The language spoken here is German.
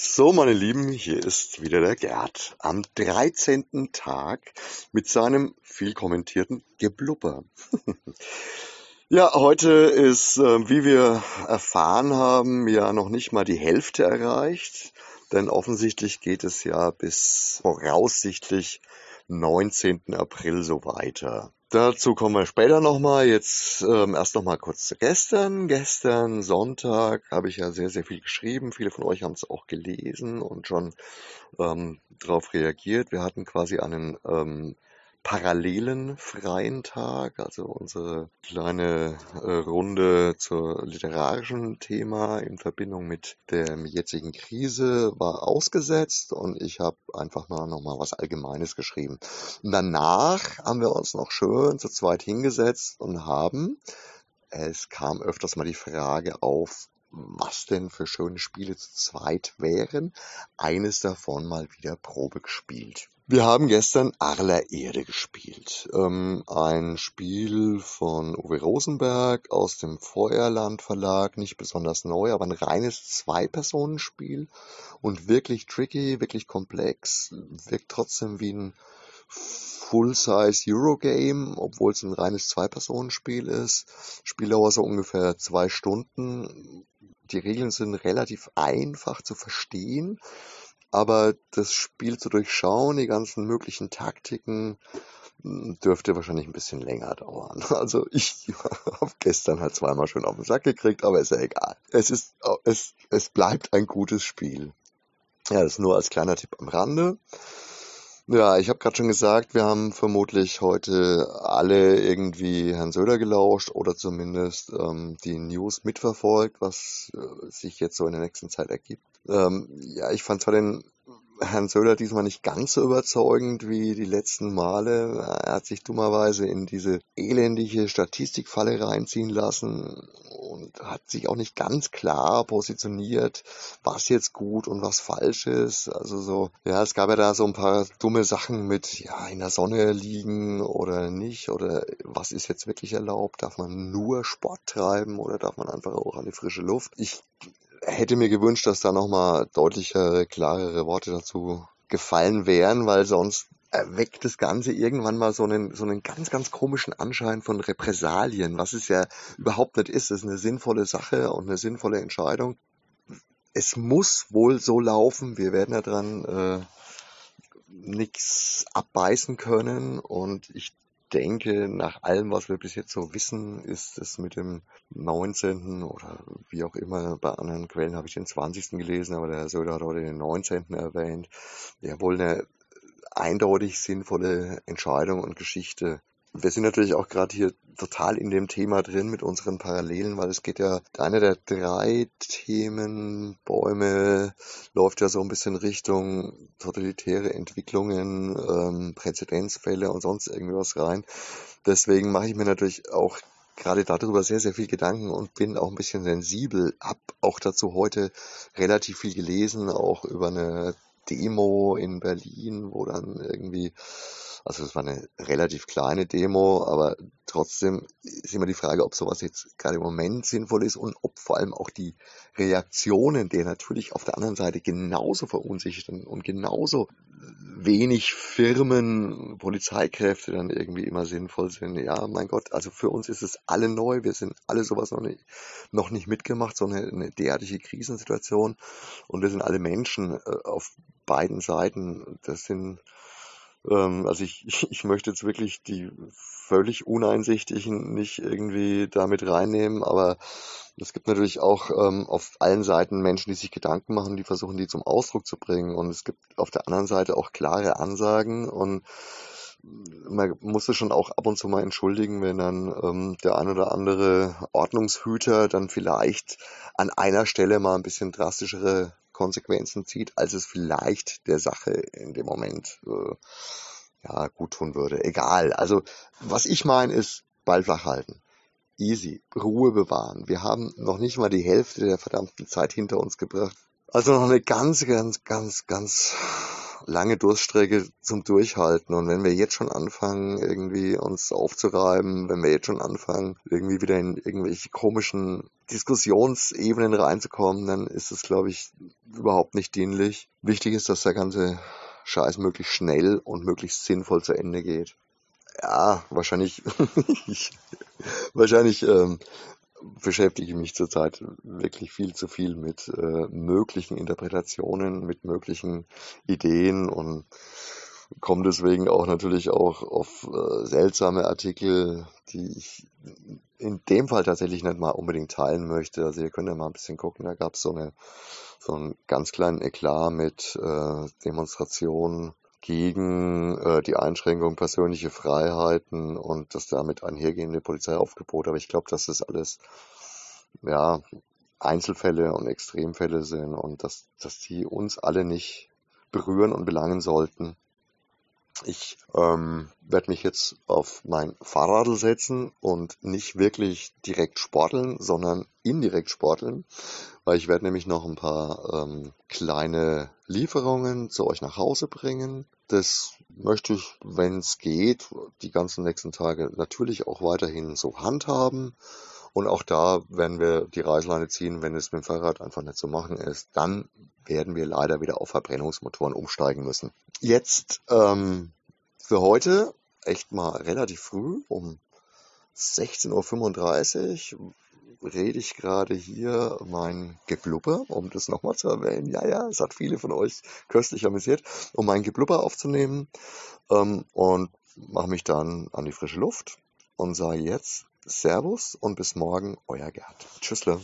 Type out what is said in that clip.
So, meine Lieben, hier ist wieder der Gerd am 13. Tag mit seinem viel kommentierten Geblubber. Ja, heute ist, wie wir erfahren haben, ja noch nicht mal die Hälfte erreicht, denn offensichtlich geht es ja bis voraussichtlich 19. April so weiter. Dazu kommen wir später nochmal, jetzt erst nochmal kurz gestern. Gestern Sonntag habe ich ja sehr, sehr viel geschrieben. Viele von euch haben es auch gelesen und schon darauf reagiert. Wir hatten quasi einen parallelen freien Tag, also unsere kleine Runde zur literarischen Thema in Verbindung mit der jetzigen Krise war ausgesetzt und ich habe einfach mal nochmal was Allgemeines geschrieben. Und danach haben wir uns noch schön zu zweit hingesetzt und haben, es kam öfters mal die Frage auf, was denn für schöne Spiele zu zweit wären, eines davon mal wieder Probe gespielt. Wir haben gestern Arler Erde gespielt, ein Spiel von Uwe Rosenberg aus dem Feuerland Verlag, nicht besonders neu, aber ein reines Zwei-Personen-Spiel und wirklich tricky, wirklich komplex, wirkt trotzdem wie ein Full-Size Eurogame, obwohl es ein reines Zwei-Personen-Spiel ist. Spieldauer so ungefähr 2 Stunden. Die Regeln sind relativ einfach zu verstehen, aber das Spiel zu durchschauen, die ganzen möglichen Taktiken, dürfte wahrscheinlich ein bisschen länger dauern. Also ich habe gestern halt zweimal schön auf den Sack gekriegt, aber ist ja egal. Es bleibt ein gutes Spiel. Ja, das nur als kleiner Tipp am Rande. Ja, ich habe gerade schon gesagt, wir haben vermutlich heute alle irgendwie Herrn Söder gelauscht oder zumindest die News mitverfolgt, was sich jetzt so in der nächsten Zeit ergibt. Ja, ich fand zwar den Herrn Söder diesmal nicht ganz so überzeugend wie die letzten Male. Er hat sich dummerweise in diese elendige Statistikfalle reinziehen lassen und hat sich auch nicht ganz klar positioniert, was jetzt gut und was falsch ist. Also so, ja, es gab ja da so ein paar dumme Sachen mit, ja, in der Sonne liegen oder nicht oder was ist jetzt wirklich erlaubt? Darf man nur Sport treiben oder darf man einfach auch an die frische Luft? Ich hätte mir gewünscht, dass da nochmal deutlichere, klarere Worte dazu gefallen wären, weil sonst erweckt das Ganze irgendwann mal so einen ganz, ganz komischen Anschein von Repressalien, was es ja überhaupt nicht ist. Es ist eine sinnvolle Sache und eine sinnvolle Entscheidung. Es muss wohl so laufen. Wir werden daran nichts abbeißen können und ich denke, nach allem, was wir bis jetzt so wissen, ist es mit dem 19. oder wie auch immer, bei anderen Quellen habe ich den 20. gelesen, aber der Herr Söder hat heute den 19. erwähnt, ja wohl eine eindeutig sinnvolle Entscheidung und Geschichte. Wir sind natürlich auch gerade hier total in dem Thema drin mit unseren Parallelen, weil es geht ja, einer der 3 Themenbäume läuft ja so ein bisschen Richtung totalitäre Entwicklungen, Präzedenzfälle und sonst irgendwas rein. Deswegen mache ich mir natürlich auch gerade darüber sehr, sehr viel Gedanken und bin auch ein bisschen sensibel. Hab auch dazu heute relativ viel gelesen, auch über eine Demo in Berlin, wo dann irgendwie, also es war eine relativ kleine Demo, aber trotzdem ist immer die Frage, ob sowas jetzt gerade im Moment sinnvoll ist und ob vor allem auch die Reaktionen, die natürlich auf der anderen Seite genauso verunsichern und genauso wenig Firmen, Polizeikräfte dann irgendwie immer sinnvoll sind. Ja, mein Gott, also für uns ist es alle neu, wir sind alle sowas noch nicht mitgemacht, so eine derartige Krisensituation und wir sind alle Menschen auf beiden Seiten. Das sind, also ich möchte jetzt wirklich die völlig Uneinsichtigen nicht irgendwie damit reinnehmen, aber es gibt natürlich auch auf allen Seiten Menschen, die sich Gedanken machen, die versuchen, die zum Ausdruck zu bringen und es gibt auf der anderen Seite auch klare Ansagen und man muss sich schon auch ab und zu mal entschuldigen, wenn dann der ein oder andere Ordnungshüter dann vielleicht an einer Stelle mal ein bisschen drastischere Konsequenzen zieht, als es vielleicht der Sache in dem Moment ja, gut tun würde. Egal. Also was ich meine ist, Ball flach halten. Easy. Ruhe bewahren. Wir haben noch nicht mal die Hälfte der verdammten Zeit hinter uns gebracht. Also noch eine ganz, ganz, ganz, ganz lange Durststrecke zum Durchhalten. Und wenn wir jetzt schon anfangen, irgendwie uns aufzureiben, wenn wir jetzt schon anfangen, irgendwie wieder in irgendwelche komischen Diskussionsebenen reinzukommen, dann ist es, glaube ich, überhaupt nicht dienlich. Wichtig ist, dass der ganze Scheiß möglichst schnell und möglichst sinnvoll zu Ende geht. Ja, wahrscheinlich beschäftige ich mich zurzeit wirklich viel zu viel mit möglichen Interpretationen, mit möglichen Ideen und komme deswegen auch natürlich auch auf seltsame Artikel, die ich in dem Fall tatsächlich nicht mal unbedingt teilen möchte. Also ihr könnt ja mal ein bisschen gucken, da gab es so einen ganz kleinen Eklat mit Demonstrationen gegen die Einschränkung persönlicher Freiheiten und das damit einhergehende Polizeiaufgebot. Aber ich glaube, dass das alles ja Einzelfälle und Extremfälle sind und dass die uns alle nicht berühren und belangen sollten. Ich werde mich jetzt auf mein Fahrradl setzen und nicht wirklich direkt sporteln, sondern indirekt sporteln, weil ich werde nämlich noch ein paar kleine Lieferungen zu euch nach Hause bringen. Das möchte ich, wenn es geht, die ganzen nächsten Tage natürlich auch weiterhin so handhaben. Und auch da werden wir die Reißleine ziehen, wenn es mit dem Fahrrad einfach nicht zu machen ist. Dann werden wir leider wieder auf Verbrennungsmotoren umsteigen müssen. Jetzt für heute echt mal relativ früh, um 16.35 Uhr rede ich gerade hier mein Geblubber, um das nochmal zu erwähnen. Ja, es hat viele von euch köstlich amüsiert, um mein Geblubber aufzunehmen und mache mich dann an die frische Luft und sage jetzt Servus und bis morgen, euer Gerd. Tschüssle.